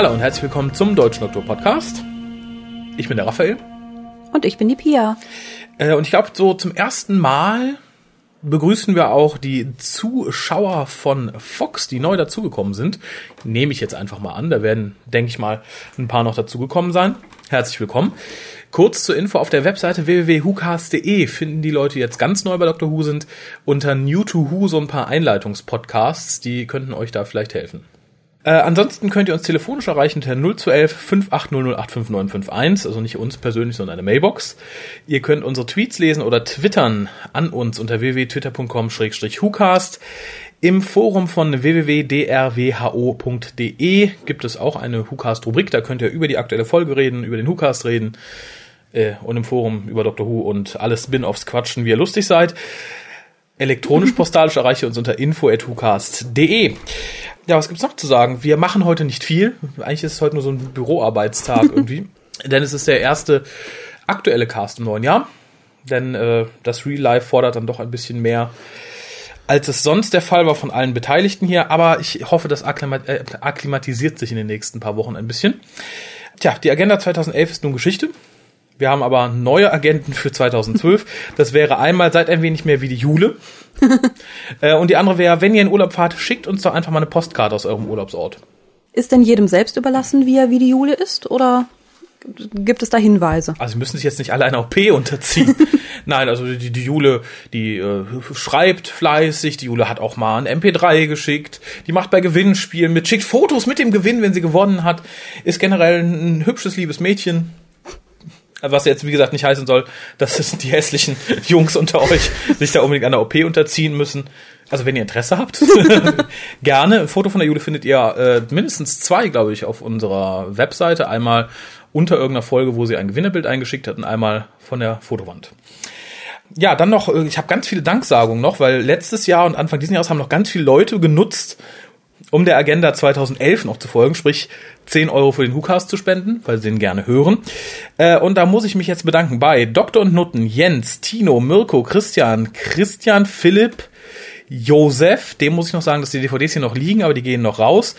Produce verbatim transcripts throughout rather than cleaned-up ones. Hallo und herzlich willkommen zum Deutschen Doktor Podcast. Ich bin der Raphael. Und ich bin die Pia. Äh, und ich glaube, so zum ersten Mal begrüßen wir auch die Zuschauer von Fox, die neu dazugekommen sind. Nehme ich jetzt einfach mal an. Da werden, denke ich mal, ein paar noch dazugekommen sein. Herzlich willkommen. Kurz zur Info: Auf der Webseite w w w punkt hucast punkt de finden die Leute, die jetzt ganz neu bei Doctor Who sind, unter New to Who so ein paar Einleitungspodcasts. Die könnten euch da vielleicht helfen. Äh, ansonsten könnt ihr uns telefonisch erreichen unter null zwei elf fünf acht null null acht fünf neun fünf eins, also nicht uns persönlich, sondern eine Mailbox. Ihr könnt unsere Tweets lesen oder twittern an uns unter w w w punkt twitter punkt com slash hucast. Im Forum von w w w punkt d r w h o punkt de gibt es auch eine Hucast-Rubrik, da könnt ihr über die aktuelle Folge reden, über den Hucast reden äh, und im Forum über Doctor Who und alle Spin-Offs quatschen, wie ihr lustig seid. Elektronisch postalisch erreiche uns unter info at hucast punkt de. Ja, was gibt's noch zu sagen? Wir machen heute nicht viel. Eigentlich ist es heute nur so ein Büroarbeitstag irgendwie. Denn es ist der erste aktuelle Cast im neuen Jahr. Denn äh, das Real Life fordert dann doch ein bisschen mehr, als es sonst der Fall war von allen Beteiligten hier. Aber ich hoffe, das akklimat- äh, akklimatisiert sich in den nächsten paar Wochen ein bisschen. Tja, die Agenda zweitausendelf ist nun Geschichte. Wir haben aber neue Agenten für zweitausendzwölf. Das wäre einmal, seid ein wenig mehr wie die Jule. äh, und die andere wäre, wenn ihr in Urlaub fahrt, schickt uns doch einfach mal eine Postkarte aus eurem Urlaubsort. Ist denn jedem selbst überlassen, wie er wie die Jule ist? Oder gibt es da Hinweise? Also sie müssen sich jetzt nicht alle einer O P unterziehen. Nein, also die, die Jule, die äh, schreibt fleißig, die Jule hat auch mal ein M P drei geschickt, die macht bei Gewinnspielen mit, schickt Fotos mit dem Gewinn, wenn sie gewonnen hat, ist generell ein hübsches, liebes Mädchen. Was jetzt, wie gesagt, nicht heißen soll, dass es die hässlichen Jungs unter euch sich da unbedingt an der O P unterziehen müssen. Also wenn ihr Interesse habt, gerne. Ein Foto von der Jule findet ihr äh, mindestens zwei, glaube ich, auf unserer Webseite. Einmal unter irgendeiner Folge, wo sie ein Gewinnerbild eingeschickt hat und einmal von der Fotowand. Ja, dann noch, ich habe ganz viele Danksagungen noch, weil letztes Jahr und Anfang dieses Jahres haben noch ganz viele Leute genutzt, um der Agenda zweitausendelf noch zu folgen, sprich zehn Euro für den Hucast zu spenden, weil sie den gerne hören. Äh, und da muss ich mich jetzt bedanken bei Doktor und Nutten, Jens, Tino, Mirko, Christian, Christian, Philipp, Josef, dem muss ich noch sagen, dass die D V Ds hier noch liegen, aber die gehen noch raus.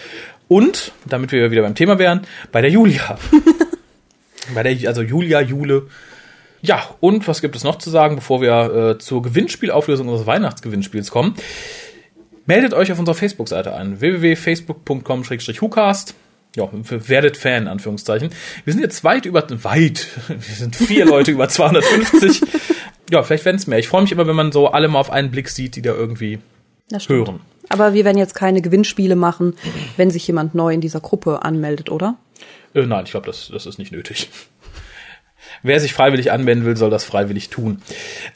Und, damit wir wieder beim Thema wären, bei der Julia. bei der, also Julia, Jule. Ja, und was gibt es noch zu sagen, bevor wir äh, zur Gewinnspielauflösung unseres Weihnachtsgewinnspiels kommen? Meldet euch auf unserer Facebook-Seite an, w w w punkt facebook punkt com slash hucast. Ja, werdet Fan, Anführungszeichen. Wir sind jetzt weit über, weit, wir sind vier Leute über zweihundertfünfzig. Ja, vielleicht werden es mehr. Ich freue mich immer, wenn man so alle mal auf einen Blick sieht, die da irgendwie hören. Aber wir werden jetzt keine Gewinnspiele machen, wenn sich jemand neu in dieser Gruppe anmeldet, oder? Äh, nein, ich glaube, das, das ist nicht nötig. Wer sich freiwillig anmelden will, soll das freiwillig tun.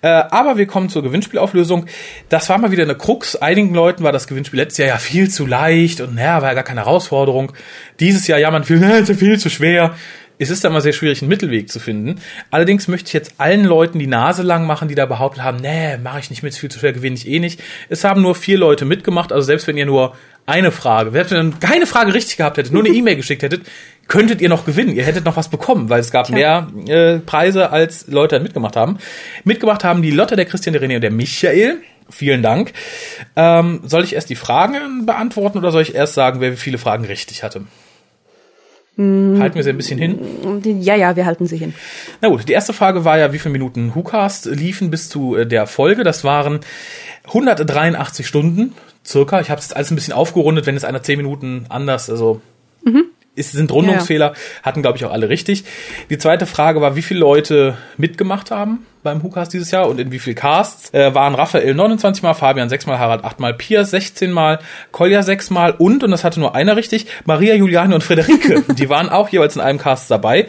Äh, aber wir kommen zur Gewinnspielauflösung. Das war mal wieder eine Krux. Einigen Leuten war das Gewinnspiel letztes Jahr ja viel zu leicht und naja, war ja gar keine Herausforderung. Dieses Jahr jammern viel, na, viel zu schwer. Es ist dann mal sehr schwierig, einen Mittelweg zu finden. Allerdings möchte ich jetzt allen Leuten die Nase lang machen, die da behauptet haben, nee, mache ich nicht mit, ist viel zu schwer, gewinne ich eh nicht. Es haben nur vier Leute mitgemacht, also selbst wenn ihr nur eine Frage, selbst wenn ihr keine Frage richtig gehabt hättet, nur eine E-Mail geschickt hättet, könntet ihr noch gewinnen. Ihr hättet noch was bekommen, weil es gab mehr äh, Preise, als Leute mitgemacht haben. Mitgemacht haben die Lotte, der Christian, der René und der Michael. Vielen Dank. Ähm, soll ich erst die Fragen beantworten oder soll ich erst sagen, wer wie viele Fragen richtig hatte? Halten wir sie ein bisschen hin? Ja, ja, wir halten sie hin. Na gut, die erste Frage war ja, wie viele Minuten WhoCast liefen bis zu der Folge. Das waren hundertdreiundachtzig Stunden circa. Ich habe es jetzt alles ein bisschen aufgerundet, wenn es einer zehn Minuten anders, also mhm. es sind Rundungsfehler, ja, ja. Hatten, glaube ich, auch alle richtig. Die zweite Frage war, wie viele Leute mitgemacht haben beim WhoCast dieses Jahr und in wie viel Casts. Äh, waren Raphael neunundzwanzig Mal, Fabian sechs Mal, Harald acht Mal, Pia sechzehn Mal, Kolja sechs Mal und, und das hatte nur einer richtig, Maria, Juliane und Friederike. Die waren auch jeweils in einem Cast dabei.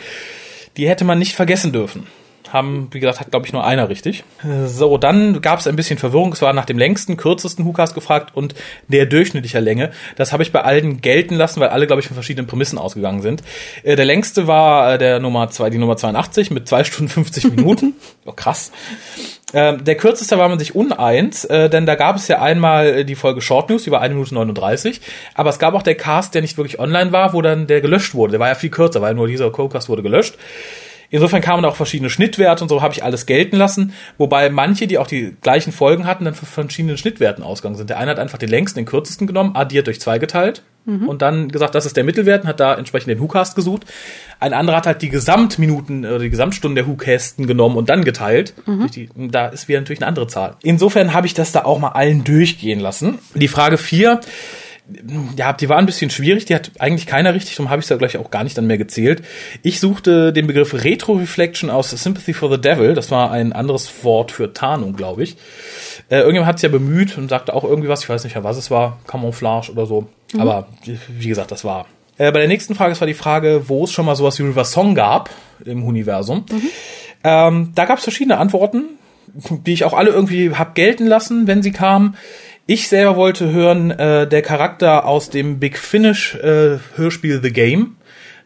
Die hätte man nicht vergessen dürfen. Haben, wie gesagt, hat, glaube ich, nur einer richtig. So, dann gab es ein bisschen Verwirrung. Es war nach dem längsten, kürzesten WhoCast gefragt und der durchschnittlicher Länge. Das habe ich bei allen gelten lassen, weil alle, glaube ich, von verschiedenen Prämissen ausgegangen sind. Äh, der längste war äh, der Nummer zwei, die Nummer zweiundachtzig mit zwei Stunden fünfzig Minuten. Oh, krass. Äh, der kürzeste war man sich uneins, äh, denn da gab es ja einmal die Folge Short News, die war eine Minute neununddreißig. Aber es gab auch der Cast, der nicht wirklich online war, wo dann der gelöscht wurde. Der war ja viel kürzer, weil nur dieser Co-Cast wurde gelöscht. Insofern kamen auch verschiedene Schnittwerte und so habe ich alles gelten lassen, wobei manche, die auch die gleichen Folgen hatten, dann von verschiedenen Schnittwerten ausgegangen sind. Der eine hat einfach den längsten, den kürzesten genommen, addiert durch zwei geteilt mhm. und dann gesagt, das ist der Mittelwert und hat da entsprechend den Whocast gesucht. Ein anderer hat halt die Gesamtminuten oder die Gesamtstunden der Whocasten genommen und dann geteilt. Mhm. Die, da ist wieder natürlich eine andere Zahl. Insofern habe ich das da auch mal allen durchgehen lassen. Die Frage vier, ja, die war ein bisschen schwierig, die hat eigentlich keiner richtig, darum habe ich es ja gleich auch gar nicht dann mehr gezählt. Ich suchte den Begriff Retro-Reflection aus Sympathy for the Devil, das war ein anderes Wort für Tarnung, glaube ich. Äh, irgendjemand hat es ja bemüht und sagte auch irgendwie was, ich weiß nicht mehr, was es war, Camouflage oder so, mhm. aber wie gesagt, das war. Äh, bei der nächsten Frage, das war die Frage, wo es schon mal sowas wie River Song gab im Universum. Mhm. Ähm, da gab es verschiedene Antworten, die ich auch alle irgendwie habe gelten lassen, wenn sie kamen. Ich selber wollte hören, äh, der Charakter aus dem Big Finish äh, Hörspiel The Game.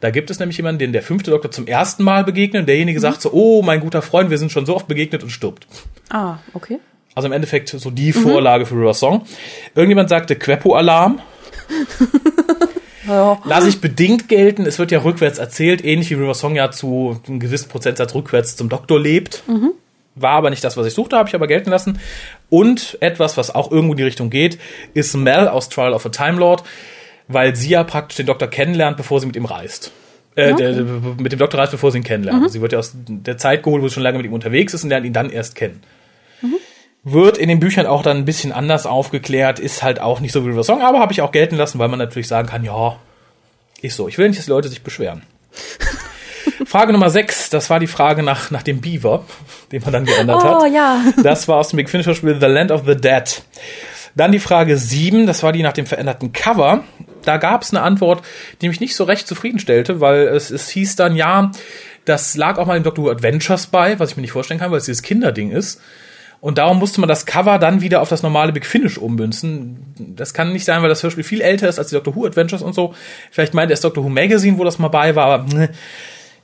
Da gibt es nämlich jemanden, den der fünfte Doktor zum ersten Mal begegnet. Und derjenige mhm. sagt so, oh, mein guter Freund, wir sind schon so oft begegnet und stirbt. Ah, okay. Also im Endeffekt so die mhm. Vorlage für River Song. Irgendjemand sagte Queppo-Alarm. ja. Lass ich bedingt gelten. Es wird ja rückwärts erzählt, ähnlich wie River Song ja zu einem gewissen Prozentsatz rückwärts zum Doktor lebt. Mhm. War aber nicht das, was ich suchte, habe ich aber gelten lassen. Und etwas, was auch irgendwo in die Richtung geht, ist Mel aus Trial of a Time Lord, weil sie ja praktisch den Doktor kennenlernt, bevor sie mit ihm reist. Äh, okay. der, mit dem Doktor reist, bevor sie ihn kennenlernt. Mhm. Sie wird ja aus der Zeit geholt, wo sie schon lange mit ihm unterwegs ist und lernt ihn dann erst kennen. Mhm. Wird in den Büchern auch dann ein bisschen anders aufgeklärt, ist halt auch nicht so wie River Song, aber habe ich auch gelten lassen, weil man natürlich sagen kann, ja, ist so. Ich will nicht, dass die Leute sich beschweren. Frage Nummer sechs, das war die Frage nach, nach dem Beaver, den man dann geändert oh, hat. Oh ja. Das war aus dem Big Finish-Spiel The Land of the Dead. Dann die Frage sieben, das war die nach dem veränderten Cover. Da gab es eine Antwort, die mich nicht so recht zufriedenstellte, weil es, es hieß dann, ja, das lag auch mal im Doctor Who Adventures bei, was ich mir nicht vorstellen kann, weil es dieses Kinderding ist. Und darum musste man das Cover dann wieder auf das normale Big Finish ummünzen. Das kann nicht sein, weil das Hörspiel viel älter ist als die Doctor Who Adventures und so. Vielleicht meint er das Doctor Who Magazine, wo das mal bei war, aber ne.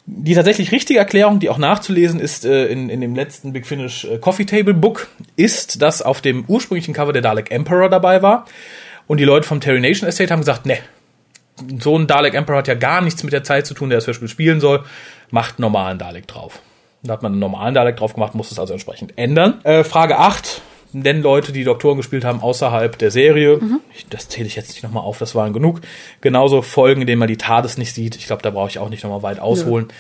Die tatsächlich richtige Erklärung, die auch nachzulesen ist äh, in, in dem letzten Big Finish äh, Coffee Table Book, ist, dass auf dem ursprünglichen Cover der Dalek Emperor dabei war. Und die Leute vom Terry Nation Estate haben gesagt, ne, so ein Dalek Emperor hat ja gar nichts mit der Zeit zu tun, der das Hörspiel spielen soll. Macht normalen Dalek drauf. Da hat man einen normalen Dalek drauf gemacht, muss es also entsprechend ändern. Äh, Frage acht, nennen Leute, die Doktoren gespielt haben, außerhalb der Serie. Mhm. Ich, das zähle ich jetzt nicht nochmal auf, das waren genug. Genauso Folgen, in denen man die TARDIS nicht sieht. Ich glaube, da brauche ich auch nicht nochmal weit ausholen. Ja.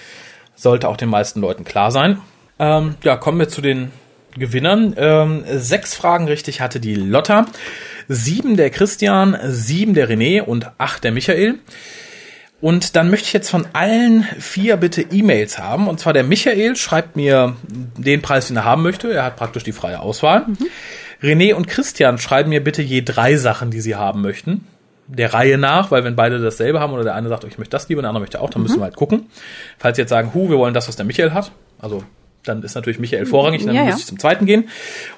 Sollte auch den meisten Leuten klar sein. Ähm, ja, kommen wir zu den Gewinnern. Ähm, sechs Fragen richtig hatte die Lotte, sieben der Christian, sieben der René und acht der Michael. Und dann möchte ich jetzt von allen vier bitte E-Mails haben. Und zwar der Michael schreibt mir den Preis, den er haben möchte. Er hat praktisch die freie Auswahl. Mhm. René und Christian schreiben mir bitte je drei Sachen, die sie haben möchten. Der Reihe nach, weil wenn beide dasselbe haben oder der eine sagt, ich möchte das lieber, der andere möchte auch, dann mhm. müssen wir halt gucken. Falls sie jetzt sagen, hu, wir wollen das, was der Michael hat. Also dann ist natürlich Michael vorrangig, dann ja, ja. muss ich zum zweiten gehen.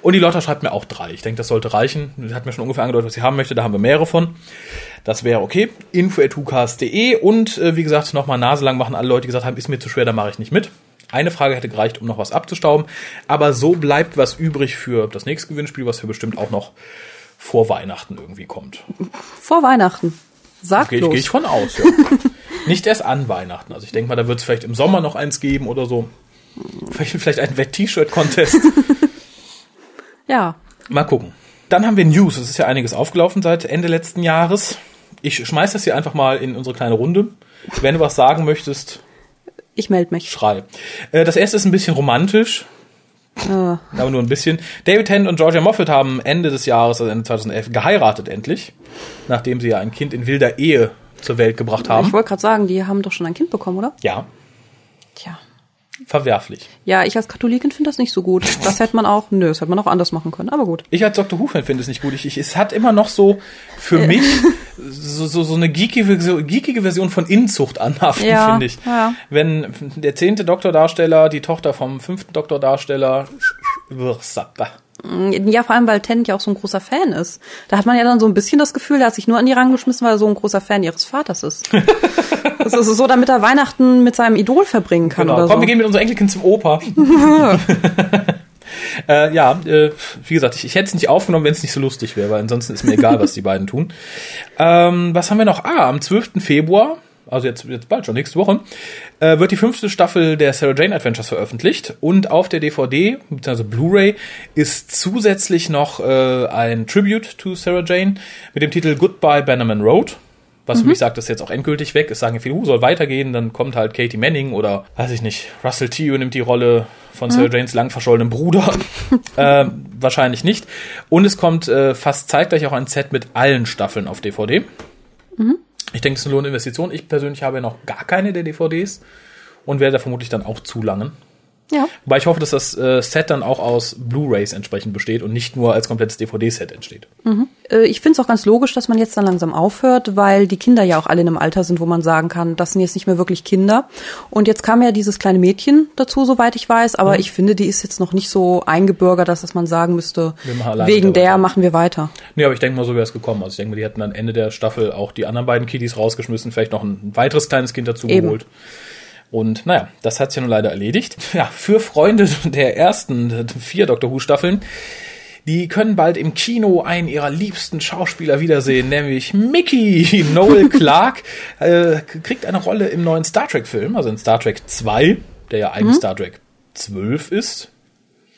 Und die Lotte schreibt mir auch drei. Ich denke, das sollte reichen. Das hat mir schon ungefähr angedeutet, was sie haben möchte. Da haben wir mehrere von. Das wäre okay. info at hucast punkt de und äh, wie gesagt, nochmal Nase lang machen alle Leute, die gesagt haben, ist mir zu schwer, da mache ich nicht mit. Eine Frage hätte gereicht, um noch was abzustauben. Aber so bleibt was übrig für das nächste Gewinnspiel, was wir bestimmt auch noch vor Weihnachten irgendwie kommt. Vor Weihnachten? Sag los. Gehe ich von aus, ja. Nicht erst an Weihnachten. Also ich denke mal, da wird es vielleicht im Sommer noch eins geben oder so. Vielleicht ein Wett-T-Shirt-Contest. ja. Mal gucken. Dann haben wir News. Es ist ja einiges aufgelaufen seit Ende letzten Jahres. Ich schmeiß das hier einfach mal in unsere kleine Runde. Wenn du was sagen möchtest, ich melde mich. Schrei. Das erste ist ein bisschen romantisch. Oh. Aber nur ein bisschen. David Tennant und Georgia Moffat haben Ende des Jahres, also Ende zweitausendelf, geheiratet endlich. Nachdem sie ja ein Kind in wilder Ehe zur Welt gebracht haben. Ich wollte gerade sagen, die haben doch schon ein Kind bekommen, oder? Ja. Tja. Verwerflich. Ja, ich als Katholikin finde das nicht so gut. Das hätte man auch, nö, das hätte man auch anders machen können, aber gut. Ich als Doktor Who-Fan finde es nicht gut. Ich, ich, es hat immer noch so, für mich, so, so, so eine geekige, so, geekige Version von Inzucht anhaften, ja, finde ich. Ja. Wenn der zehnte Doktordarsteller, die Tochter vom fünften Doktordarsteller, ja, vor allem, weil Tennant ja auch so ein großer Fan ist. Da hat man ja dann so ein bisschen das Gefühl, der hat sich nur an die rangeschmissen, weil er so ein großer Fan ihres Vaters ist. Das ist so, damit er Weihnachten mit seinem Idol verbringen kann. Genau. Oder komm, so. Wir gehen mit unserem Enkelkind zum Opa. äh, ja, äh, wie gesagt, ich, ich hätte es nicht aufgenommen, wenn es nicht so lustig wäre, weil ansonsten ist mir egal, was die beiden tun. Ähm, was haben wir noch? Ah, am zwölften Februar, also jetzt, jetzt bald schon, nächste Woche, äh, wird die fünfte Staffel der Sarah Jane Adventures veröffentlicht. Und auf der D V D, beziehungsweise Blu-ray, ist zusätzlich noch äh, ein Tribute to Sarah Jane mit dem Titel Goodbye Bannerman Road. Was mhm. für mich sagt, ist jetzt auch endgültig weg. Es sagen viele, uh, soll weitergehen. Dann kommt halt Katie Manning oder, weiß ich nicht, Russell T U nimmt die Rolle von mhm. Sarah Janes lang verschollenem Bruder. äh, wahrscheinlich nicht. Und es kommt äh, fast zeitgleich auch ein Set mit allen Staffeln auf D V D. Mhm. Ich denke, es ist eine lohnende Investition. Ich persönlich habe ja noch gar keine der D V Ds und werde da vermutlich dann auch zulangen. Ja. Wobei ich hoffe, dass das äh, Set dann auch aus Blu-Rays entsprechend besteht und nicht nur als komplettes D V D-Set entsteht. Mhm. Äh, ich finde es auch ganz logisch, dass man jetzt dann langsam aufhört, weil die Kinder ja auch alle in einem Alter sind, wo man sagen kann, das sind jetzt nicht mehr wirklich Kinder. Und jetzt kam ja dieses kleine Mädchen dazu, soweit ich weiß, aber mhm. ich finde, die ist jetzt noch nicht so eingebürgert, dass, dass man sagen müsste, wegen der weiter. machen wir weiter. Nee, aber ich denke mal, so wäre es gekommen. Also ich denke mal, die hätten am Ende der Staffel auch die anderen beiden Kiddies rausgeschmissen, vielleicht noch ein weiteres kleines Kind dazu Eben. geholt. Und naja, das hat sich ja nun leider erledigt. Ja, für Freunde der ersten vier Doctor Who-Staffeln, die können bald im Kino einen ihrer liebsten Schauspieler wiedersehen, nämlich Mickey. Noel Clarke äh, kriegt eine Rolle im neuen Star Trek-Film, also in Star Trek zwei, der ja eigentlich mhm. Star Trek zwölf ist.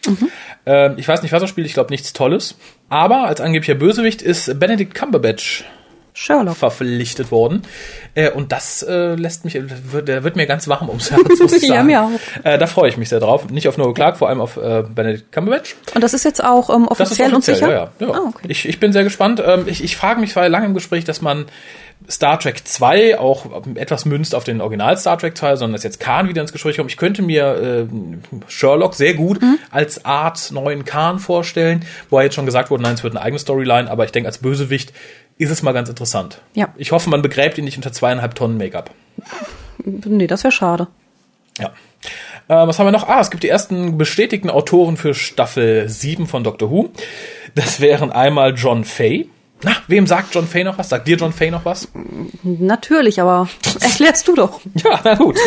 Mhm. Äh, ich weiß nicht, was er spielt, ich glaube nichts Tolles. Aber als angeblicher Bösewicht ist Benedict Cumberbatch Sherlock verpflichtet worden. Äh, und das äh, lässt mich, wird, der wird mir ganz warm ums Herz, muss ich sagen. Ja, mir auch. Äh, da freue ich mich sehr drauf. Nicht auf Noel Clarke, vor allem auf äh, Benedict Cumberbatch. Und das ist jetzt auch ähm, offiziell, offiziell und sicher? Ja, ja. ja. Ah, okay. ich, ich bin sehr gespannt. Ähm, ich ich frage mich, weil lange im Gespräch, dass man Star Trek zwei auch etwas münzt auf den Original Star Trek Teil, sondern dass jetzt Khan wieder ins Gespräch kommt. Ich könnte mir äh, Sherlock sehr gut mhm. als Art neuen Khan vorstellen, wo er jetzt schon gesagt wurde, nein, es wird eine eigene Storyline, aber ich denke, als Bösewicht ist es mal ganz interessant. Ja. Ich hoffe, man begräbt ihn nicht unter zweieinhalb Tonnen Make-up. Nee, das wäre schade. Ja. Äh, was haben wir noch? Ah, es gibt die ersten bestätigten Autoren für Staffel sieben von Doctor Who. Das wären einmal John Fay. Na, wem sagt John Fay noch was? Sagt dir John Fay noch was? Natürlich, aber erklärst du doch. Ja, na gut.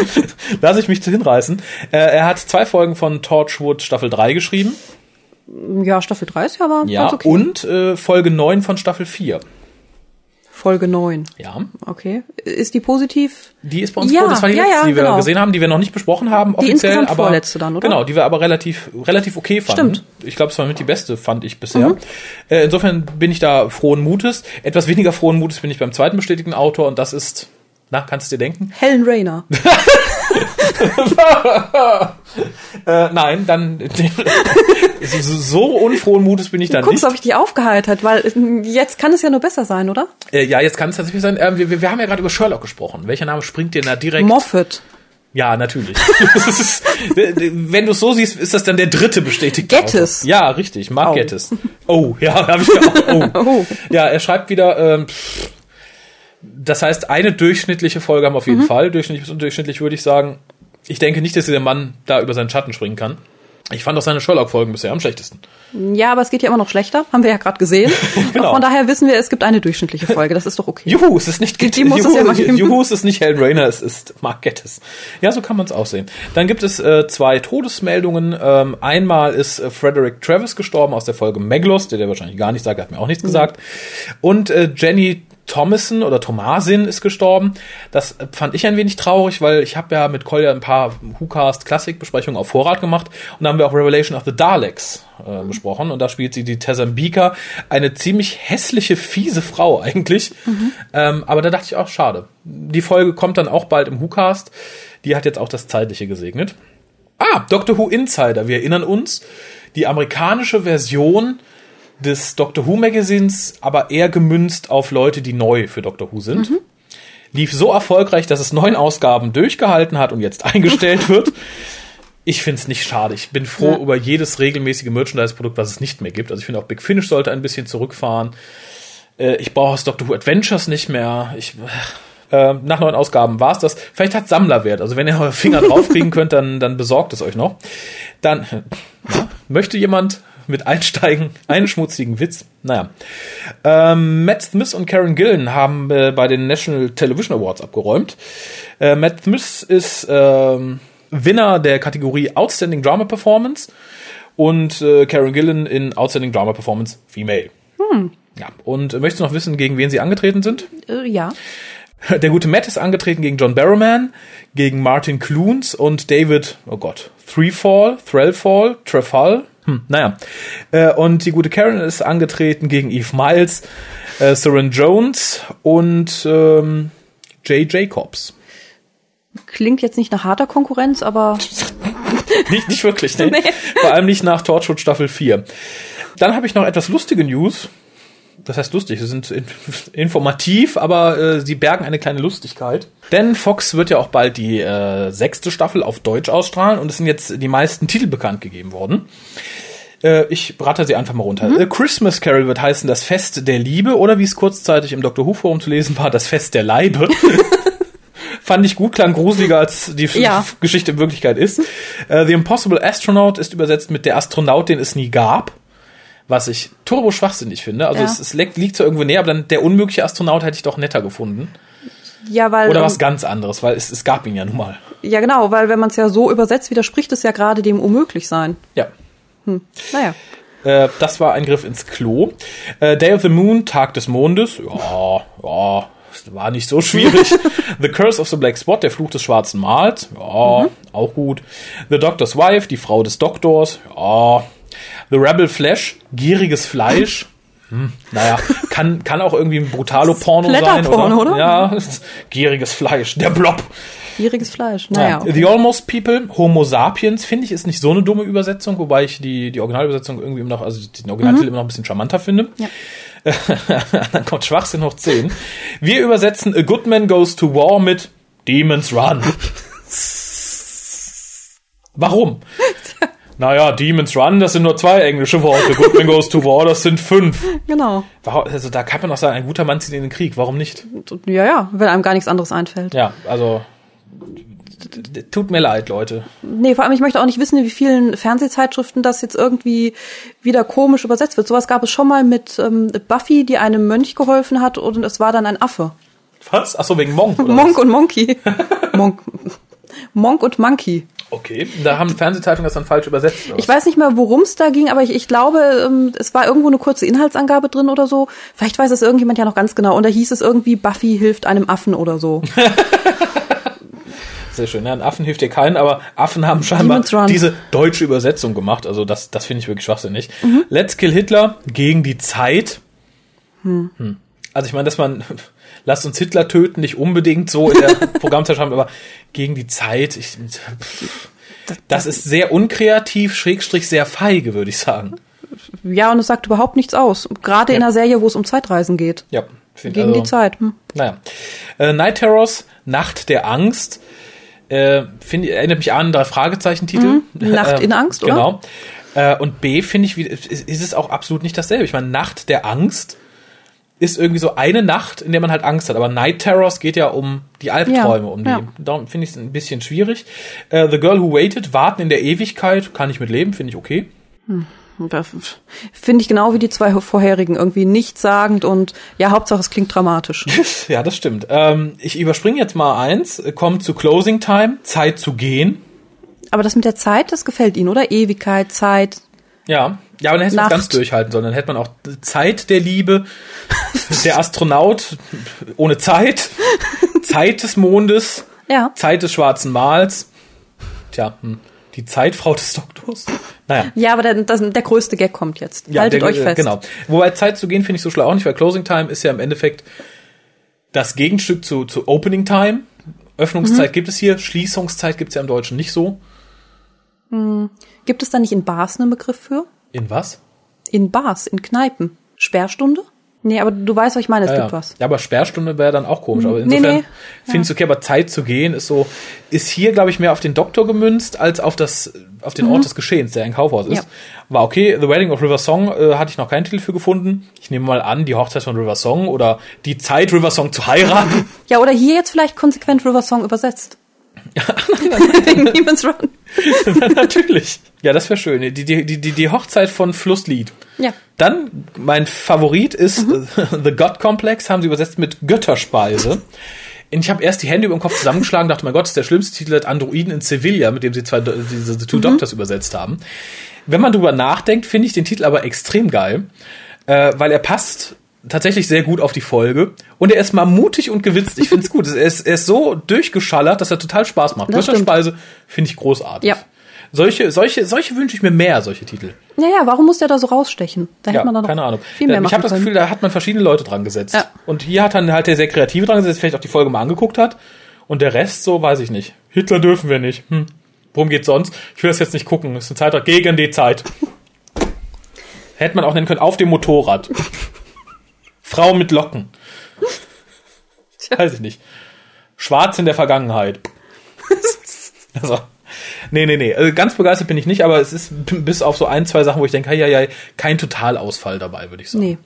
Lass ich mich zu hinreißen. Äh, er hat zwei Folgen von Torchwood Staffel drei geschrieben. Ja, Staffel drei ist ja aber ja, ganz okay. Und äh, Folge neun von Staffel vier. Folge neun. Ja. Okay. Ist die positiv? Die ist bei uns ja, positiv. Das war die ja, letzte, die ja, genau. wir gesehen haben, die wir noch nicht besprochen haben offiziell. Die insgesamt aber, vorletzte dann, oder? Genau, die wir aber relativ relativ okay fanden. Stimmt. Ich glaube, es war mit die beste, fand ich bisher. Mhm. Äh, insofern bin ich da frohen Mutes. Etwas weniger frohen Mutes bin ich beim zweiten bestätigten Autor und das ist, na, kannst du dir denken? Helen Rayner. äh, nein, dann so unfrohen Mutes bin ich dann Guckst, nicht. Guckst, ob ich dich aufgeheitert, weil jetzt kann es ja nur besser sein, oder? Äh, ja, jetzt kann es tatsächlich sein. Äh, wir, wir haben ja gerade über Sherlock gesprochen. Welcher Name springt dir da direkt? Moffat. Ja, natürlich. ist, wenn du es so siehst, ist das dann der dritte bestätigte Gettys. Autor. Ja, richtig. Mark oh. Gettys. Oh, ja, habe ich ja auch. Oh. oh. Ja, er schreibt wieder. Ähm, das heißt, eine durchschnittliche Folge haben wir auf jeden mhm. Fall. Durchschnittlich bis undurchschnittlich würde ich sagen. Ich denke nicht, dass der Mann da über seinen Schatten springen kann. Ich fand auch seine Sherlock-Folgen bisher am schlechtesten. Ja, aber es geht ja immer noch schlechter. Haben wir ja gerade gesehen. Genau. Von daher wissen wir, es gibt eine durchschnittliche Folge. Das ist doch okay. Juhu, es ist nicht Get- Juhu, es ja Juhu, es ist nicht Helen Rayner, es ist Mark Gettys. Ja, so kann man es auch sehen. Dann gibt es äh, zwei Todesmeldungen. Ähm, einmal ist äh, Frederick Travis gestorben aus der Folge Meglos, der der wahrscheinlich gar nicht sagt, der hat mir auch nichts mhm. gesagt. Und äh, Jenny Thomasin oder Thomasin ist gestorben. Das fand ich ein wenig traurig, weil ich habe ja mit Kolja ein paar Whocast-Klassik-Besprechungen auf Vorrat gemacht und da haben wir auch Revelation of the Daleks äh, besprochen und da spielt sie die Tessambika, eine ziemlich hässliche, fiese Frau eigentlich. Mhm. Ähm, aber da dachte ich auch, schade. Die Folge kommt dann auch bald im Whocast. Die hat jetzt auch das Zeitliche gesegnet. Ah, Doctor Who Insider, wir erinnern uns, die amerikanische Version des Doctor Who Magazins, aber eher gemünzt auf Leute, die neu für Doctor Who sind. Mhm. Lief so erfolgreich, dass es neun Ausgaben durchgehalten hat und jetzt eingestellt wird. Ich find's nicht schade. Ich bin froh ja. über jedes regelmäßige Merchandise-Produkt, was es nicht mehr gibt. Also ich finde auch Big Finish sollte ein bisschen zurückfahren. Ich brauche das Doctor Who Adventures nicht mehr. Ich... Nach neun Ausgaben war es das. Vielleicht hat es Sammlerwert. Also wenn ihr eure Finger draufkriegen könnt, dann, dann besorgt es euch noch. Dann möchte jemand mit einsteigen. Einen schmutzigen Witz. Naja. Ähm, Matt Smith und Karen Gillan haben äh, bei den National Television Awards abgeräumt. Äh, Matt Smith ist äh, Winner der Kategorie Outstanding Drama Performance und äh, Karen Gillan in Outstanding Drama Performance Female. Hm. Ja. Und äh, möchtest du noch wissen, gegen wen sie angetreten sind? Äh, ja. Der gute Matt ist angetreten gegen John Barrowman, gegen Martin Clunes und David, oh Gott, Threefall, Threlfall, Trefall, hm, naja. Und die gute Karen ist angetreten gegen Eve Miles, äh, Soren Jones und ähm, Jay Jacobs. Klingt jetzt nicht nach harter Konkurrenz, aber... nicht, nicht wirklich, ne? Nee. Vor allem nicht nach Torchwood Staffel vier. Dann habe ich noch etwas lustige News. Das heißt lustig, sie sind in- informativ, aber äh, sie bergen eine kleine Lustigkeit. Denn Fox wird ja auch bald die äh, sechste Staffel auf Deutsch ausstrahlen und es sind jetzt die meisten Titel bekannt gegeben worden. Äh, ich rate sie einfach mal runter. Mhm. A Christmas Carol wird heißen das Fest der Liebe oder wie es kurzzeitig im Doctor Who Forum zu lesen war, das Fest der Leibe. Fand ich gut, klang gruseliger, als die ja. Geschichte in Wirklichkeit ist. Uh, The Impossible Astronaut ist übersetzt mit der Astronaut, den es nie gab. Was ich turbo schwachsinnig finde. Also ja. es, es liegt zwar irgendwo näher, aber dann der unmögliche Astronaut hätte ich doch netter gefunden. Ja, weil, oder was ganz anderes, weil es, es gab ihn ja nun mal. Ja genau, weil wenn man es ja so übersetzt, widerspricht es ja gerade dem Unmöglichsein. Ja. Hm. Naja. Äh, das war ein Griff ins Klo. Äh, Day of the Moon, Tag des Mondes. Ja, ja. War nicht so schwierig. The Curse of the Black Spot, der Fluch des schwarzen Mals. Ja, mhm. auch gut. The Doctor's Wife, die Frau des Doktors. Ja. The Rebel Flash, gieriges Fleisch. Hm, naja, kann, kann auch irgendwie ein Brutalo-Porno sein. Oder? oder? Ja, gieriges Fleisch, der Blob. Gieriges Fleisch, naja. Ja. Okay. The Almost People, Homo Sapiens, finde ich, ist nicht so eine dumme Übersetzung, wobei ich die, die Originalübersetzung irgendwie immer noch, also den Originaltitel mhm. immer noch ein bisschen charmanter finde. Ja. Dann kommt Schwachsinn hoch zehn. Wir übersetzen A Good Man Goes to War mit Demons Run. Warum? Ja. Naja, Demons Run, das sind nur zwei englische Worte. Good Man Goes to War, das sind fünf. Genau. Warum, also da kann man auch sagen, ein guter Mann zieht in den Krieg. Warum nicht? Ja, ja, wenn einem gar nichts anderes einfällt. Ja, also... Tut mir leid, Leute. Nee, vor allem, ich möchte auch nicht wissen, in wie vielen Fernsehzeitschriften das jetzt irgendwie wieder komisch übersetzt wird. Sowas gab es schon mal mit ähm, Buffy, die einem Mönch geholfen hat und es war dann ein Affe. Was? Achso, wegen Monk, oder Monk was? Und Monkey. Monk. Monk und Monkey. Okay, da haben Fernsehzeitungen das dann falsch übersetzt. Ich weiß nicht mehr, worum es da ging, aber ich, ich glaube, es war irgendwo eine kurze Inhaltsangabe drin oder so. Vielleicht weiß es irgendjemand ja noch ganz genau. Und da hieß es irgendwie, Buffy hilft einem Affen oder so. Sehr schön. Ja, ein Affen hilft dir keinen, aber Affen haben scheinbar diese deutsche Übersetzung gemacht. Also das, das finde ich wirklich schwachsinnig. Mhm. Let's Kill Hitler gegen die Zeit. Hm. Hm. Also ich meine, dass man lasst uns Hitler töten, nicht unbedingt so in der Programmzeitschrift, aber gegen die Zeit. Ich, das ist sehr unkreativ, schrägstrich sehr feige, würde ich sagen. Ja, und es sagt überhaupt nichts aus. Gerade ja. in einer Serie, wo es um Zeitreisen geht. Ja. Find, gegen also, die Zeit. Hm. Naja. Äh, Night Terrors, Nacht der Angst. Äh, find, erinnert mich an drei Fragezeichen-Titel. Mm, Nacht in Angst, oder? Genau. Äh, und B, finde ich, ist, ist es auch absolut nicht dasselbe. Ich meine, Nacht der Angst ist irgendwie so eine Nacht, in der man halt Angst hat. Aber Night Terrors geht ja um die Albträume. Ja, um die. Ja. Darum finde ich es ein bisschen schwierig. Äh, The Girl Who Waited, Warten in der Ewigkeit, kann ich mit leben, finde ich okay. Hm. Finde ich genau wie die zwei vorherigen, irgendwie nichtssagend und ja, Hauptsache es klingt dramatisch. Ja, das stimmt. Ähm, ich überspringe jetzt mal eins, kommt zu Closing Time, Zeit zu gehen. Aber das mit der Zeit, das gefällt Ihnen, oder? Ewigkeit, Zeit. Ja, ja, aber dann hätte man es ganz durchhalten sollen. Dann hätte man auch Zeit der Liebe, der Astronaut ohne Zeit, Zeit des Mondes, ja. Zeit des schwarzen Mals. Tja, hm. Die Zeitfrau des Doktors. Naja. Ja, aber der, das, der größte Gag kommt jetzt. Ja, haltet der, euch fest. Genau. Wobei Zeit zu gehen finde ich so schlau auch nicht, weil Closing Time ist ja im Endeffekt das Gegenstück zu, zu Opening Time. Öffnungszeit mhm. gibt es hier, Schließungszeit gibt es ja im Deutschen nicht so. Mhm. Gibt es da nicht in Bars einen Begriff für? In was? In Bars, in Kneipen. Sperrstunde? Nee, aber du weißt, was ich meine, es ja, gibt ja. was. Ja, aber Sperrstunde wäre dann auch komisch. Aber insofern nee, nee. Finde ich ja. okay, aber Zeit zu gehen ist so, ist hier, glaube ich, mehr auf den Doktor gemünzt, als auf das, auf den mhm. Ort des Geschehens, der ein Kaufhaus ist. Ja. War okay, The Wedding of River Song äh, hatte ich noch keinen Titel für gefunden. Ich nehme mal an, die Hochzeit von River Song oder die Zeit, River Song zu heiraten. Ja, oder hier jetzt vielleicht konsequent River Song übersetzt. Ja, Demons Run. Na, natürlich. Ja, das wäre schön. Die, die, die, die Hochzeit von Flusslied. Ja. Dann, mein Favorit ist mhm. The God Complex, haben sie übersetzt mit Götterspeise. Ich habe erst die Hände über den Kopf zusammengeschlagen, dachte, mein Gott, das ist der schlimmste Titel hat Androiden in Sevilla, mit dem sie zwei, diese Two mhm. Doctors übersetzt haben. Wenn man drüber nachdenkt, finde ich den Titel aber extrem geil, äh, weil er passt tatsächlich sehr gut auf die Folge. Und er ist mal mutig und gewitzt. Ich find's gut. Er ist, er ist so durchgeschallert, dass er total Spaß macht. Götterspeise finde ich großartig. Ja. Solche, solche, solche wünsche ich mir mehr, solche Titel. Ja, ja, warum muss der da so rausstechen? Da ja, hätte man dann noch keine Ahnung. Viel mehr ja, machen ich habe das Gefühl, da hat man verschiedene Leute dran gesetzt. Ja. Und hier hat dann halt der sehr Kreative dran gesetzt, vielleicht auch die Folge mal angeguckt hat. Und der Rest, so weiß ich nicht. Hitler dürfen wir nicht. Hm. Worum geht's sonst? Ich will das jetzt nicht gucken. Das ist ein Zeitrad gegen die Zeit. Hätte man auch nennen können, auf dem Motorrad. Frau mit Locken. Weiß ich nicht. Schwarz in der Vergangenheit. Also, nee, nee, nee. Also ganz begeistert bin ich nicht, aber es ist bis auf so ein, zwei Sachen, wo ich denke, hei, hei, hei, kein Totalausfall dabei, würde ich sagen. Nee.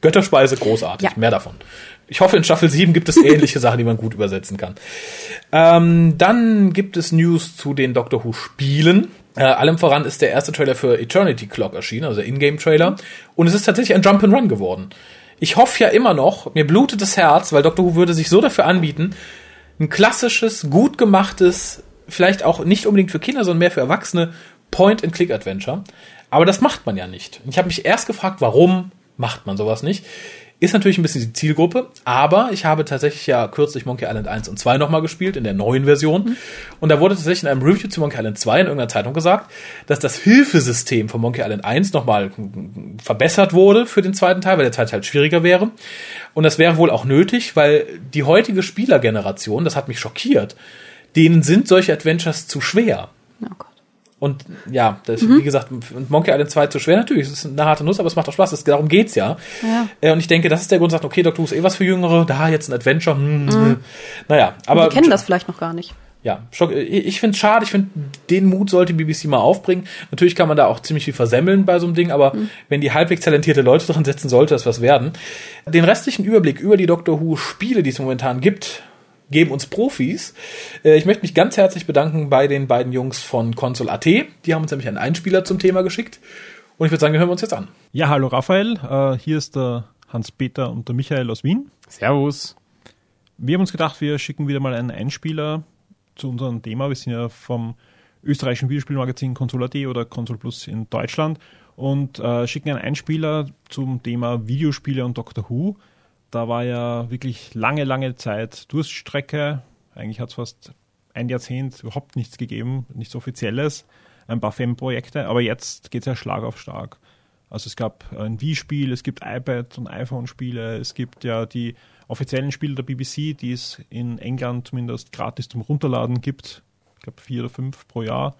Götterspeise, großartig. Ja. Mehr davon. Ich hoffe, in Staffel sieben gibt es ähnliche Sachen, die man gut übersetzen kann. Ähm, dann gibt es News zu den Doctor Who-Spielen. Äh, allem voran ist der erste Trailer für Eternity Clock erschienen, also der Ingame-Trailer. Und es ist tatsächlich ein Jump'n'Run geworden. Ich hoffe ja immer noch, mir blutet das Herz, weil Doctor Who würde sich so dafür anbieten, ein klassisches, gut gemachtes, vielleicht auch nicht unbedingt für Kinder, sondern mehr für Erwachsene, Point-and-Click-Adventure. Aber das macht man ja nicht. Ich habe mich erst gefragt, warum macht man sowas nicht? Ist natürlich ein bisschen die Zielgruppe, aber ich habe tatsächlich ja kürzlich Monkey Island eins und zwei nochmal gespielt, in der neuen Version. Mhm. Und da wurde tatsächlich in einem Review zu Monkey Island zwei in irgendeiner Zeitung gesagt, dass das Hilfesystem von Monkey Island eins nochmal verbessert wurde für den zweiten Teil, weil der zweite Teil schwieriger wäre. Und das wäre wohl auch nötig, weil die heutige Spielergeneration, das hat mich schockiert, denen sind solche Adventures zu schwer. Oh Gott. Und ja, das, mhm. wie gesagt, Monkey Island zwei zu schwer, natürlich, es ist eine harte Nuss, aber es macht auch Spaß, das, darum geht's ja. ja. Und ich denke, das ist der Grund, sagt, okay, Doctor Who ist eh was für Jüngere, da jetzt ein Adventure, hm, mhm. naja. Aber die kennen das vielleicht noch gar nicht. Ja, ich finde es schade, ich finde, den Mut sollte B B C mal aufbringen. Natürlich kann man da auch ziemlich viel versemmeln bei so einem Ding, aber mhm. wenn die halbwegs talentierte Leute dran setzen, sollte das was werden. Den restlichen Überblick über die Doctor Who Spiele, die es momentan gibt, geben uns Profis. Ich möchte mich ganz herzlich bedanken bei den beiden Jungs von Console Punkt A T. Die haben uns nämlich einen Einspieler zum Thema geschickt. Und ich würde sagen, hören wir uns jetzt an. Ja, hallo Raphael. Hier ist der Hans-Peter und der Michael aus Wien. Servus. Wir haben uns gedacht, wir schicken wieder mal einen Einspieler zu unserem Thema. Wir sind ja vom österreichischen Videospielmagazin Console Punkt A T oder Console Plus in Deutschland und schicken einen Einspieler zum Thema Videospiele und Doctor Who. Da war ja wirklich lange, lange Zeit Durststrecke. Eigentlich hat es fast ein Jahrzehnt überhaupt nichts gegeben, nichts Offizielles. Ein paar Fan-Projekte, aber jetzt geht es ja Schlag auf Schlag. Also es gab ein Wii-Spiel, es gibt iPad- und iPhone-Spiele, es gibt ja die offiziellen Spiele der B B C, die es in England zumindest gratis zum Runterladen gibt. Ich glaube vier oder fünf pro Jahr,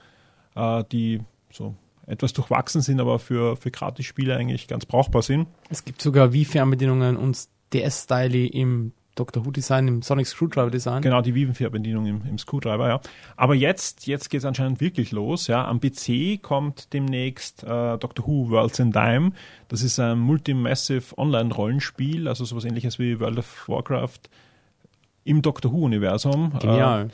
die so etwas durchwachsen sind, aber für, für Gratis-Spiele eigentlich ganz brauchbar sind. Es gibt sogar Wii-Fernbedienungen und D S-Style im Doctor Who-Design, im Sonic Screwdriver-Design. Genau, die Wii-Fernbedienung im, im Screwdriver, ja. Aber jetzt, jetzt geht es anscheinend wirklich los. Ja. Am P C kommt demnächst äh, Doctor Who Worlds in Time. Das ist ein Multimassive Online-Rollenspiel, also sowas ähnliches wie World of Warcraft im Doctor Who-Universum. Genial. Äh,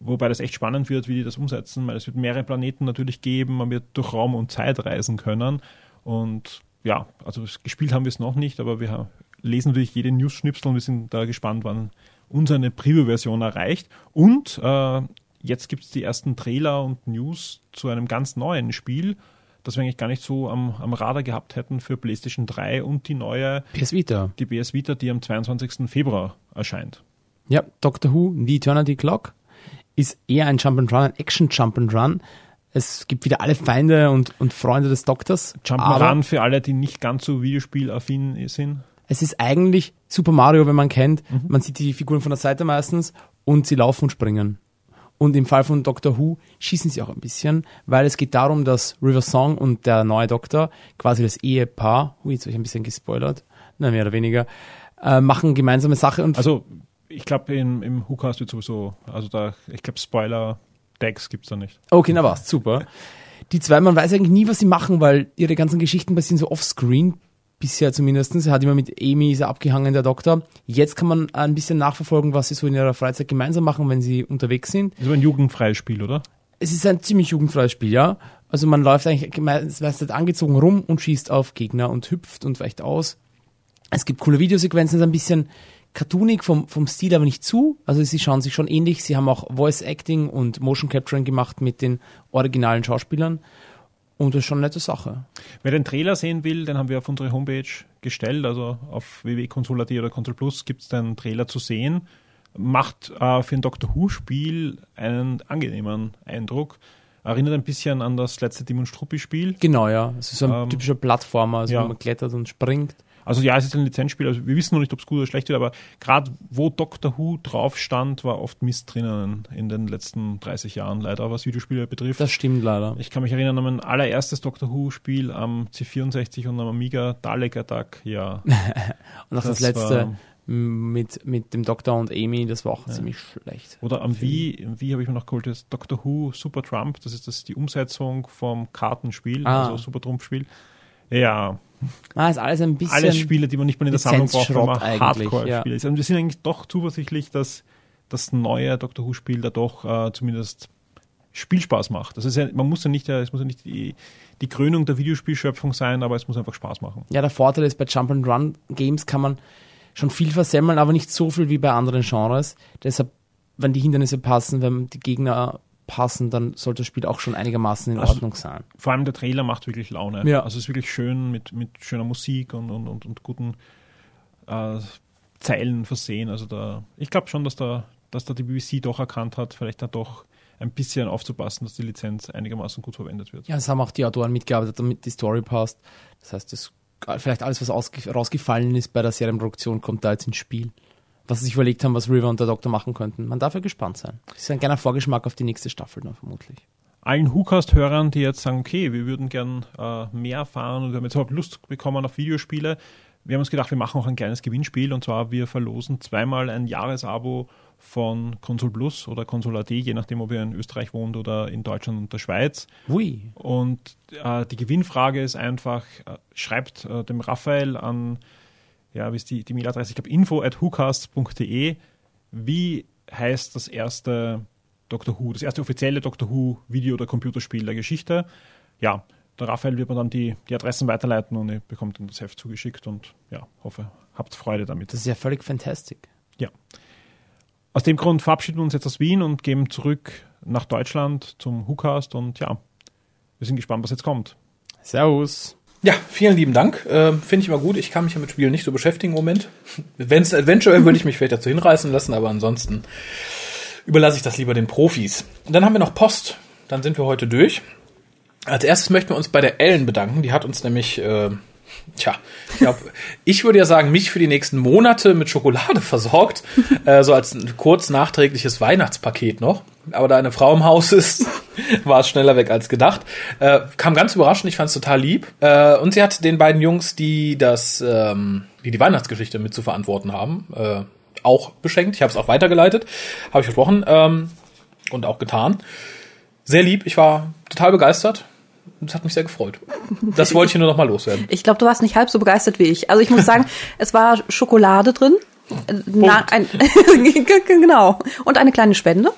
wobei das echt spannend wird, wie die das umsetzen, weil es wird mehrere Planeten natürlich geben, man wird durch Raum und Zeit reisen können. Und ja, also gespielt haben wir es noch nicht, aber wir haben lesen natürlich jede News-Schnipsel und wir sind da gespannt, wann uns eine Preview-Version erreicht. Und äh, jetzt gibt es die ersten Trailer und News zu einem ganz neuen Spiel, das wir eigentlich gar nicht so am, am Radar gehabt hätten für PlayStation drei und die neue P S Vita. Die P S Vita, die am zweiundzwanzigsten Februar erscheint. Ja, Doctor Who, The Eternity Clock ist eher ein Jump'n'Run, ein Action-Jump'n'Run. Es gibt wieder alle Feinde und, und Freunde des Doktors. Jump'n'Run für alle, die nicht ganz so videospielaffin sind. Es ist eigentlich Super Mario, wenn man kennt. Mhm. Man sieht die Figuren von der Seite meistens und sie laufen und springen. Und im Fall von Doctor Who schießen sie auch ein bisschen, weil es geht darum, dass River Song und der neue Doktor, quasi das Ehepaar, hui, jetzt habe ich ein bisschen gespoilert, na, mehr oder weniger, äh, machen gemeinsame Sache. Und also, ich glaube, im Hucast wird sowieso, also da, ich glaube, Spoiler-Decks gibt es da nicht. Okay, na was, super. Die zwei, man weiß eigentlich nie, was sie machen, weil ihre ganzen Geschichten passieren so offscreen. Bisher zumindest. Er hat immer mit Amy, ist er abgehangen, der Doktor. Jetzt kann man ein bisschen nachverfolgen, was sie so in ihrer Freizeit gemeinsam machen, wenn sie unterwegs sind. Das ist ein jugendfreies Spiel, oder? Es ist ein ziemlich jugendfreies Spiel, ja. Also man läuft eigentlich meistens angezogen rum und schießt auf Gegner und hüpft und weicht aus. Es gibt coole Videosequenzen, ist ein bisschen cartoonig vom, vom Stil, aber nicht zu. Also sie schauen sich schon ähnlich. Sie haben auch Voice Acting und Motion Capturing gemacht mit den originalen Schauspielern. Und das ist schon eine nette Sache. Wer den Trailer sehen will, den haben wir auf unsere Homepage gestellt, also auf w w w Punkt console Punkt a t oder Console Plus gibt es den Trailer zu sehen. Macht äh, für ein Doctor Who-Spiel einen angenehmen Eindruck. Erinnert ein bisschen an das letzte Tim und Struppi-Spiel. Genau, ja. Es ist ein ähm, typischer Plattformer, also ja. Wo man klettert und springt. Also ja, es ist ein Lizenzspiel. Also wir wissen noch nicht, ob es gut oder schlecht wird, aber gerade wo Doctor Who drauf stand, war oft Mist drinnen in den letzten dreißig Jahren leider, was Videospiele betrifft. Das stimmt leider. Ich kann mich erinnern an mein allererstes Doctor Who-Spiel am C vierundsechzig und am Amiga, Dalek Attack, ja. Und auch das, das letzte... War, Mit, mit dem Doktor und Amy, das war auch ja. ziemlich schlecht. Oder am Wii, Wii habe ich mir noch geholt, das Doctor Who Super Trump, das ist das die Umsetzung vom Kartenspiel, ah. also Super Trumpfspiel. Ja. Ah, ist alles ein bisschen. Alles Spiele, die man nicht mal in der Sammlung braucht, wenn man Hardcore-Spiele ist. Ja. Und wir sind eigentlich doch zuversichtlich, dass das neue Doctor Who-Spiel da doch äh, zumindest Spielspaß macht. Das ist ja, man muss ja nicht, es muss ja nicht die, die Krönung der Videospielschöpfung sein, aber es muss einfach Spaß machen. Ja, der Vorteil ist, bei Jump-and-Run-Games kann man schon viel versemmeln, aber nicht so viel wie bei anderen Genres. Deshalb, wenn die Hindernisse passen, wenn die Gegner passen, dann sollte das Spiel auch schon einigermaßen in also, Ordnung sein. Vor allem der Trailer macht wirklich Laune. Ja. Also es ist wirklich schön mit, mit schöner Musik und, und, und, und guten äh, Zeilen versehen. Also da, ich glaube schon, dass da, dass da die B B C doch erkannt hat, vielleicht da doch ein bisschen aufzupassen, dass die Lizenz einigermaßen gut verwendet wird. Ja, das haben auch die Autoren mitgearbeitet, damit die Story passt. Das heißt, das vielleicht alles, was ausge- rausgefallen ist bei der Serienproduktion, kommt da jetzt ins Spiel. Was sie sich überlegt haben, was River und der Doktor machen könnten. Man darf ja gespannt sein. Das ist ein kleiner Vorgeschmack auf die nächste Staffel noch vermutlich. Allen Whocast-Hörern, die jetzt sagen, okay, wir würden gern äh, mehr erfahren und wir haben jetzt überhaupt Lust bekommen auf Videospiele, wir haben uns gedacht, wir machen auch ein kleines Gewinnspiel und zwar, wir verlosen zweimal ein Jahresabo von Konsol Plus oder Konsol A D, je nachdem, ob ihr in Österreich wohnt oder in Deutschland und der Schweiz. Ui. Und äh, die Gewinnfrage ist einfach, äh, schreibt äh, dem Raphael an, ja, wie ist die, die Mailadresse? Ich glaube, info at hucast punkt de. Wie heißt das erste Doctor Who, das erste offizielle Doctor Who Video- oder Computerspiel der Geschichte? Ja, der Raphael wird mir dann die, die Adressen weiterleiten und ihr bekommt dann das Heft zugeschickt und ja, hoffe, habt Freude damit. Das ist ja völlig fantastisch. Ja. Aus dem Grund verabschieden wir uns jetzt aus Wien und gehen zurück nach Deutschland zum Whocast und ja, wir sind gespannt, was jetzt kommt. Servus. Ja, vielen lieben Dank. Äh, finde ich immer gut. Ich kann mich ja mit Spielen nicht so beschäftigen im Moment. Wenn es Adventure wäre, würde ich mich vielleicht dazu hinreißen lassen, aber ansonsten überlasse ich das lieber den Profis. Und dann haben wir noch Post. Dann sind wir heute durch. Als erstes möchten wir uns bei der Ellen bedanken. Die hat uns nämlich... Äh, Tja, ich, glaub, ich würde ja sagen, mich für die nächsten Monate mit Schokolade versorgt, äh, so als ein kurz nachträgliches Weihnachtspaket noch. Aber da eine Frau im Haus ist, war es schneller weg als gedacht. Äh, kam ganz überraschend, ich fand es total lieb. Äh, und sie hat den beiden Jungs, die das, ähm, die, die Weihnachtsgeschichte mit zu verantworten haben, äh, auch beschenkt. Ich habe es auch weitergeleitet, habe ich versprochen ähm, und auch getan. Sehr lieb, ich war total begeistert. Das hat mich sehr gefreut. Das wollte ich nur noch mal loswerden. Ich glaube, du warst nicht halb so begeistert wie ich. Also ich muss sagen, es war Schokolade drin. Na, ein, genau. Und eine kleine Spende.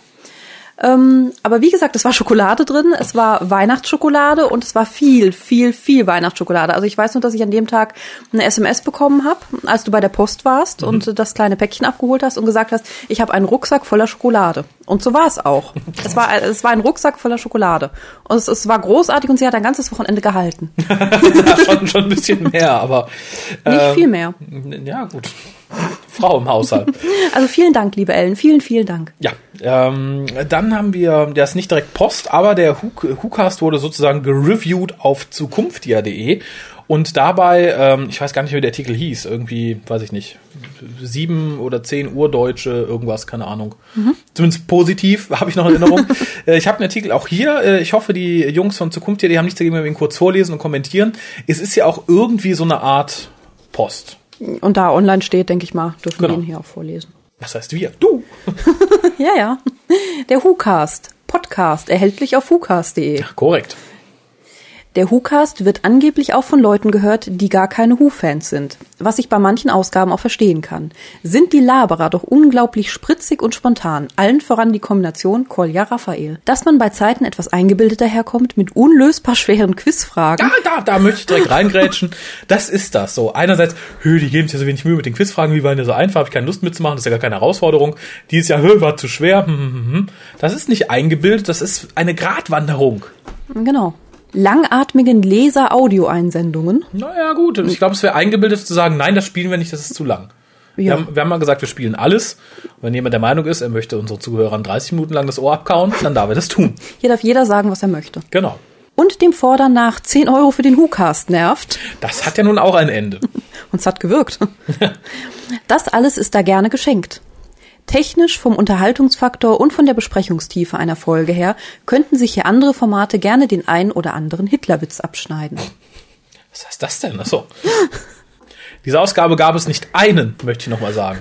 Ähm, aber wie gesagt, es war Schokolade drin. Es war Weihnachtsschokolade und es war viel, viel, viel Weihnachtsschokolade. Also ich weiß nur, dass ich an dem Tag eine S M S bekommen habe, als du bei der Post warst mhm. und das kleine Päckchen abgeholt hast und gesagt hast, ich habe einen Rucksack voller Schokolade. Und so war es auch. Es war, es war ein Rucksack voller Schokolade. Und es, es war großartig und sie hat ein ganzes Wochenende gehalten. Ja, schon, schon ein bisschen mehr, aber... Äh, nicht viel mehr. Ja, gut. Frau im Haushalt. Also vielen Dank, liebe Ellen. Vielen, vielen Dank. Ja, ähm, dann haben wir, der ist nicht direkt Post, aber der Whocast wurde sozusagen gereviewt auf zukunftia punkt de und dabei, ähm, ich weiß gar nicht, wie der Artikel hieß, irgendwie, weiß ich nicht, sieben oder zehn Urdeutsche, irgendwas, keine Ahnung. Mhm. Zumindest positiv, habe ich noch in Erinnerung. Ich habe einen Artikel auch hier. Ich hoffe, die Jungs von zukunftia punkt de, die haben nichts dagegen, wenn wir ihn kurz vorlesen und kommentieren. Es ist ja auch irgendwie so eine Art Post. Und da online steht, denke ich mal, dürfen genau. wir ihn hier auch vorlesen. Das heißt wir. Du. Ja, ja. Der Whocast. Podcast. Erhältlich auf hucast punkt de. Ja, korrekt. Der Whocast wird angeblich auch von Leuten gehört, die gar keine Who-Fans sind. Was ich bei manchen Ausgaben auch verstehen kann. Sind die Laberer doch unglaublich spritzig und spontan. Allen voran die Kombination Kolja-Raphael. Dass man bei Zeiten etwas eingebildeter herkommt mit unlösbar schweren Quizfragen. Da, da, da möchte ich direkt reingrätschen. Das ist das so. Einerseits, hö, die geben sich ja so wenig Mühe mit den Quizfragen. Wie waren die so einfach? Habe ich keine Lust mitzumachen. Das ist ja gar keine Herausforderung. Dieses Jahr, hö, war zu schwer. Hm, hm, hm. Das ist nicht eingebildet. Das ist eine Gratwanderung. Genau. Langatmigen Leser-Audio-Einsendungen. Naja, gut. Ich glaube, es wäre eingebildet zu sagen, nein, das spielen wir nicht, das ist zu lang. Ja. Wir haben, wir haben mal gesagt, wir spielen alles. Wenn jemand der Meinung ist, er möchte unseren Zuhörern dreißig Minuten lang das Ohr abkauen, dann darf er das tun. Hier darf jeder sagen, was er möchte. Genau. Und dem Fordern nach zehn Euro für den Whocast nervt. Das hat ja nun auch ein Ende. Und es hat gewirkt. Das alles ist da gerne geschenkt. Technisch, vom Unterhaltungsfaktor und von der Besprechungstiefe einer Folge her, könnten sich hier andere Formate gerne den einen oder anderen Hitlerwitz abschneiden. Was heißt das denn? Achso. Diese Ausgabe gab es nicht einen, möchte ich nochmal sagen.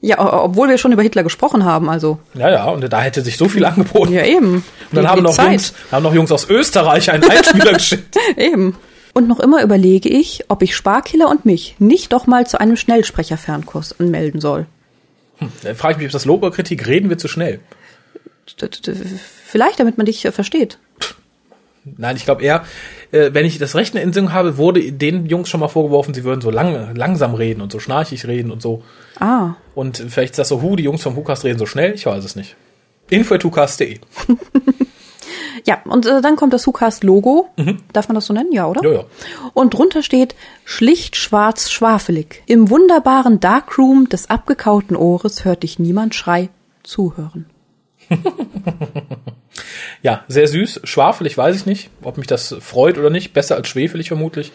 Ja, obwohl wir schon über Hitler gesprochen haben, also. Ja, ja, und da hätte sich so viel angeboten. Ja, eben. Und dann die, haben, die noch Jungs, haben noch Jungs aus Österreich einen Einspieler geschickt. Eben. Und noch immer überlege ich, ob ich Sparkiller und mich nicht doch mal zu einem Schnellsprecher-Fernkurs anmelden soll. Hm, dann frage ich mich, ob das Lob oder Kritik, reden wir zu schnell? Vielleicht, damit man dich versteht. Nein, ich glaube eher, wenn ich das recht in Erinnerung habe, wurde den Jungs schon mal vorgeworfen, sie würden so lang, langsam reden und so schnarchig reden und so. Ah. Und vielleicht ist das so, hu, die Jungs vom Hucast reden so schnell, ich weiß es nicht. info at hucast punkt de Ja, und äh, dann kommt das Hucast-Logo. Mhm. Darf man das so nennen? Ja, oder? Ja, ja. Und drunter steht schlicht schwarz schwafelig. Im wunderbaren Darkroom des abgekauten Ohres hört dich niemand Schrei zuhören. Ja, sehr süß. Schwafelig weiß ich nicht, ob mich das freut oder nicht. Besser als schwefelig vermutlich.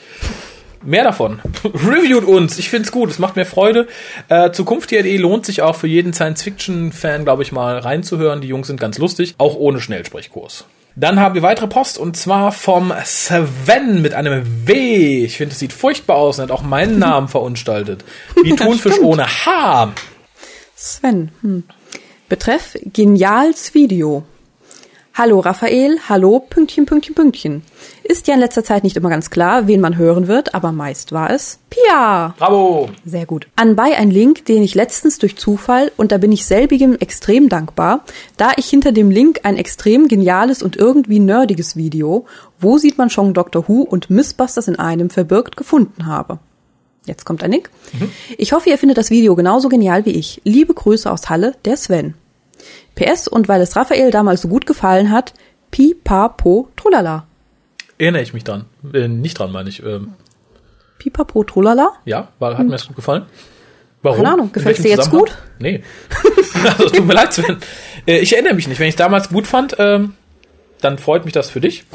Mehr davon. Reviewt uns. Ich find's gut. Es macht mir Freude. Äh, Zukunft punkt de lohnt sich auch für jeden Science-Fiction-Fan, glaube ich, mal reinzuhören. Die Jungs sind ganz lustig. Auch ohne Schnellsprechkurs. Dann haben wir weitere Post und zwar vom Sven mit einem W. Ich finde, es sieht furchtbar aus und hat auch meinen Namen verunstaltet. Wie Thunfisch ohne H. Sven. Hm. Betreff genials Video. Hallo Raphael, hallo Pünktchen, Pünktchen, Pünktchen. Ist ja in letzter Zeit nicht immer ganz klar, wen man hören wird, aber meist war es Pia. Bravo. Sehr gut. Anbei ein Link, den ich letztens durch Zufall, und da bin ich selbigem extrem dankbar, da ich hinter dem Link ein extrem geniales und irgendwie nerdiges Video, wo sieht man schon Doctor Who und Mythbusters in einem verbirgt, gefunden habe. Jetzt kommt ein Link. Mhm. Ich hoffe, ihr findet das Video genauso genial wie ich. Liebe Grüße aus Halle, der Sven. P S, und weil es Raphael damals so gut gefallen hat, Pi, Pa, Po, Trulala. Erinnere ich mich dran. Äh, nicht dran, meine ich. Ähm. Pi, Pa, Po, Trulala? Ja, weil, hat hm. mir das gut gefallen. Warum? Keine Ahnung, gefällt es dir jetzt gut? Nee. Also, tut mir leid, Sven. Äh, ich erinnere mich nicht. Wenn ich es damals gut fand, ähm, dann freut mich das für dich.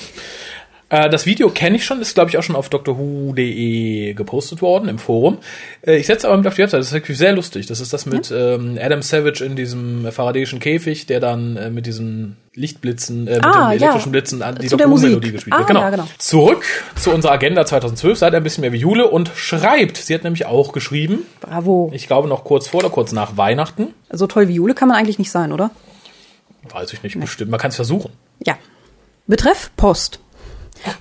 Äh, das Video kenne ich schon, ist, glaube ich, auch schon auf drwho punkt de gepostet worden, im Forum. Äh, ich setze aber mit auf die Website, das ist wirklich sehr lustig. Das ist das mit ähm, Adam Savage in diesem Faradayischen Käfig, der dann äh, mit diesen Lichtblitzen, äh, mit ah, den elektrischen ja. Blitzen an die Doctor Who-Melodie gespielt ah, wird. Genau. Ja, genau. Zurück zu unserer Agenda zweitausendzwölf, seid ein bisschen mehr wie Jule und schreibt. Sie hat nämlich auch geschrieben. Bravo. Ich glaube, noch kurz vor oder kurz nach Weihnachten. So toll wie Jule kann man eigentlich nicht sein, oder? Weiß ich nicht, nee. Bestimmt. Man kann es versuchen. Ja. Betreff Post.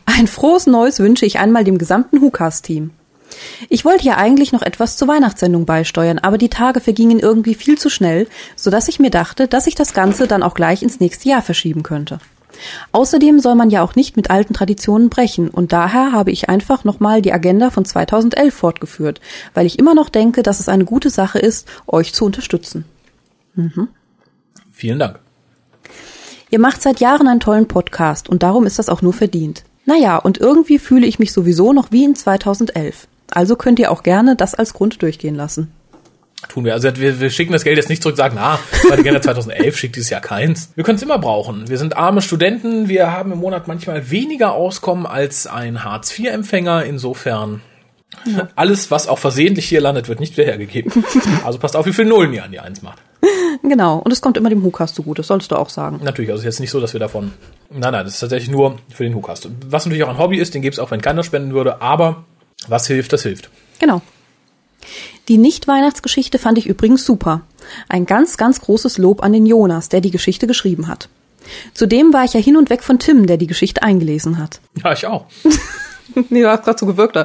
Ein frohes Neues wünsche ich einmal dem gesamten Hucast-Team. Ich wollte ja eigentlich noch etwas zur Weihnachtssendung beisteuern, aber die Tage vergingen irgendwie viel zu schnell, sodass ich mir dachte, dass ich das Ganze dann auch gleich ins nächste Jahr verschieben könnte. Außerdem soll man ja auch nicht mit alten Traditionen brechen und daher habe ich einfach nochmal die Agenda von zweitausendelf fortgeführt, weil ich immer noch denke, dass es eine gute Sache ist, euch zu unterstützen. Mhm. Vielen Dank. Ihr macht seit Jahren einen tollen Podcast und darum ist das auch nur verdient. Naja, und irgendwie fühle ich mich sowieso noch wie in zweitausendelf. Also könnt ihr auch gerne das als Grund durchgehen lassen. Tun wir. Also wir, wir schicken das Geld jetzt nicht zurück, sagen, na, weil gerne zweitausendelf schickt dieses Jahr keins. Wir können es immer brauchen. Wir sind arme Studenten, wir haben im Monat manchmal weniger Auskommen als ein Hartz vier Empfänger. Insofern, ja. Alles, was auch versehentlich hier landet, wird nicht wiederhergegeben. Also passt auf, wie viel Nullen ihr an die Eins macht. Genau, und es kommt immer dem Hucast zugute, das sollst du auch sagen. Natürlich, also es ist jetzt nicht so, dass wir davon... Nein, nein, das ist tatsächlich nur für den Hucast. Was natürlich auch ein Hobby ist, den gäbe es auch, wenn keiner spenden würde, aber was hilft, das hilft. Genau. Die Nicht-Weihnachtsgeschichte fand ich übrigens super. Ein ganz, ganz großes Lob an den Jonas, der die Geschichte geschrieben hat. Zudem war ich ja hin und weg von Tim, der die Geschichte eingelesen hat. Ja, ich auch. Nee, du hast gerade so gewirkt.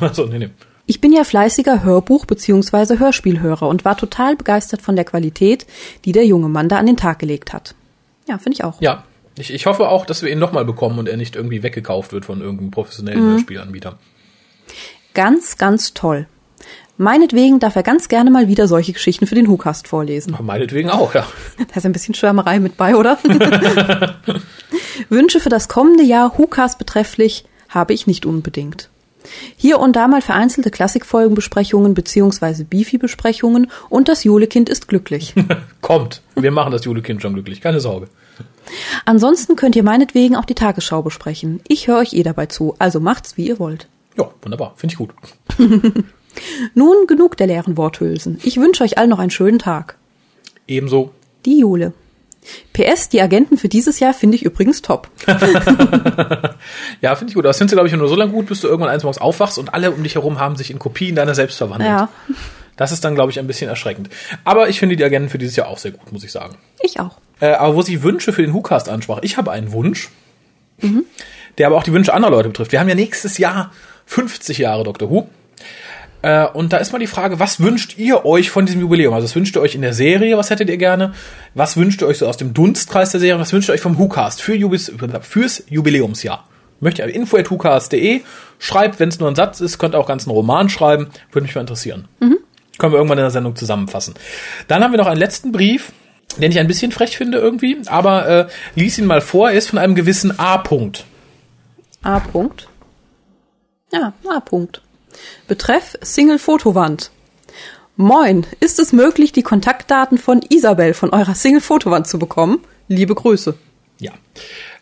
Achso, nee, nee. Ich bin ja fleißiger Hörbuch- bzw. Hörspielhörer und war total begeistert von der Qualität, die der junge Mann da an den Tag gelegt hat. Ja, finde ich auch. Ja, ich, ich hoffe auch, dass wir ihn nochmal bekommen und er nicht irgendwie weggekauft wird von irgendeinem professionellen mhm. Hörspielanbieter. Ganz, ganz toll. Meinetwegen darf er ganz gerne mal wieder solche Geschichten für den Hucast vorlesen. Aber meinetwegen auch, ja. Da ist ein bisschen Schwärmerei mit bei, oder? Wünsche für das kommende Jahr Hucast betrefflich habe ich nicht unbedingt. Hier und da mal vereinzelte Klassikfolgenbesprechungen bzw. Beefy-Besprechungen und das Julekind ist glücklich. Kommt, wir machen das Julekind schon glücklich, keine Sorge. Ansonsten könnt ihr meinetwegen auch die Tagesschau besprechen. Ich höre euch eh dabei zu, also macht's, wie ihr wollt. Ja, wunderbar, finde ich gut. Nun genug der leeren Worthülsen. Ich wünsche euch allen noch einen schönen Tag. Ebenso. Die Jule. P S, die Agenten für dieses Jahr finde ich übrigens top. Ja, finde ich gut. Das sind sie, glaube ich, nur so lange gut, bis du irgendwann eines Morgens aufwachst und alle um dich herum haben sich in Kopien deiner selbst verwandelt. Ja. Das ist dann, glaube ich, ein bisschen erschreckend. Aber ich finde die Agenten für dieses Jahr auch sehr gut, muss ich sagen. Ich auch. Äh, aber wo sie Wünsche für den WhoCast ansprach, ich habe einen Wunsch, mhm. der aber auch die Wünsche anderer Leute betrifft. Wir haben ja nächstes Jahr fünfzig Jahre Doctor Who. Und da ist mal die Frage, was wünscht ihr euch von diesem Jubiläum? Also was wünscht ihr euch in der Serie? Was hättet ihr gerne? Was wünscht ihr euch so aus dem Dunstkreis der Serie? Was wünscht ihr euch vom WhoCast für Jubis, fürs Jubiläumsjahr? Möchte ihr info at hucast punkt de. Schreibt, wenn es nur ein Satz ist, könnt ihr auch ganz einen Roman schreiben. Würde mich mal interessieren. Mhm. Können wir irgendwann in der Sendung zusammenfassen. Dann haben wir noch einen letzten Brief, den ich ein bisschen frech finde irgendwie. Aber äh, lies ihn mal vor. Er ist von einem gewissen A. A. -Punkt. Ja, A. -Punkt. Betreff Single-Fotowand. Moin, ist es möglich, die Kontaktdaten von Isabel von eurer Single-Fotowand zu bekommen? Liebe Grüße. Ja,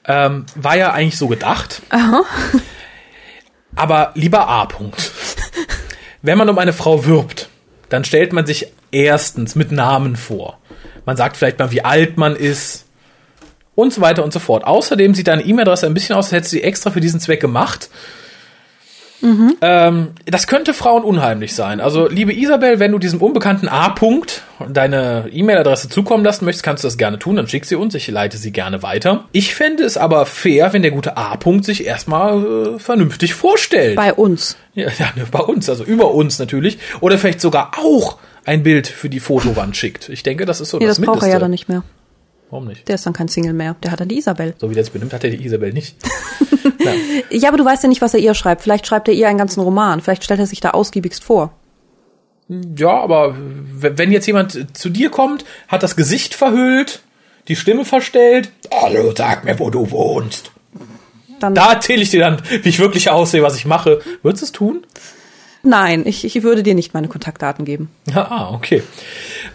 ähm, war ja eigentlich so gedacht. Aha. Aber lieber A. -Punkt. Wenn man um eine Frau wirbt, dann stellt man sich erstens mit Namen vor. Man sagt vielleicht mal, wie alt man ist und so weiter und so fort. Außerdem sieht deine E-Mail-Adresse ein bisschen aus, als hätte sie extra für diesen Zweck gemacht. Mhm. Ähm, das könnte Frauen unheimlich sein. Also, liebe Isabel, wenn du diesem unbekannten A-Punkt deine E-Mail-Adresse zukommen lassen möchtest, kannst du das gerne tun, dann schick sie uns, ich leite sie gerne weiter. Ich fände es aber fair, wenn der gute A-Punkt sich erstmal äh, vernünftig vorstellt. Bei uns. Ja, ja, bei uns, also über uns natürlich. Oder vielleicht sogar auch ein Bild für die Fotowand schickt. Ich denke, das ist so nee, das, das Mindeste. Das braucht er ja dann nicht mehr. Warum nicht? Der ist dann kein Single mehr. Der hat dann die Isabel. So wie der es benimmt, hat er die Isabel nicht. Ja. Ja, aber du weißt ja nicht, was er ihr schreibt. Vielleicht schreibt er ihr einen ganzen Roman. Vielleicht stellt er sich da ausgiebigst vor. Ja, aber wenn jetzt jemand zu dir kommt, hat das Gesicht verhüllt, die Stimme verstellt. Hallo, sag mir, wo du wohnst. Dann da erzähle ich dir dann, wie ich wirklich aussehe, was ich mache. Würdest du es tun? Nein, ich, ich würde dir nicht meine Kontaktdaten geben. Ah, okay.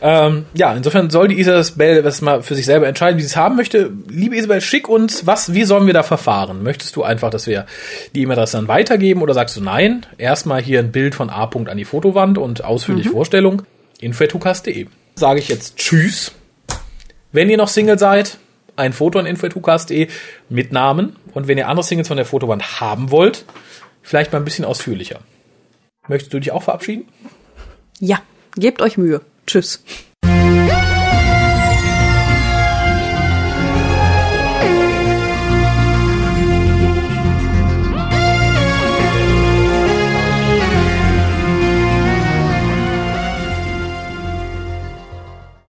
Ähm, ja, insofern soll die Isabel das mal für sich selber entscheiden, wie sie es haben möchte. Liebe Isabel, schick uns was, wie sollen wir da verfahren? Möchtest du einfach, dass wir die E-Mail-Adresse dann weitergeben oder sagst du nein? Erstmal hier ein Bild von A. an die Fotowand und ausführliche mhm. Vorstellung. info at hucast punkt de. Sage ich jetzt tschüss. Wenn ihr noch Single seid, ein Foto an info at hucast punkt de mit Namen. Und wenn ihr andere Singles von der Fotowand haben wollt, vielleicht mal ein bisschen ausführlicher. Möchtest du dich auch verabschieden? Ja, gebt euch Mühe. Tschüss.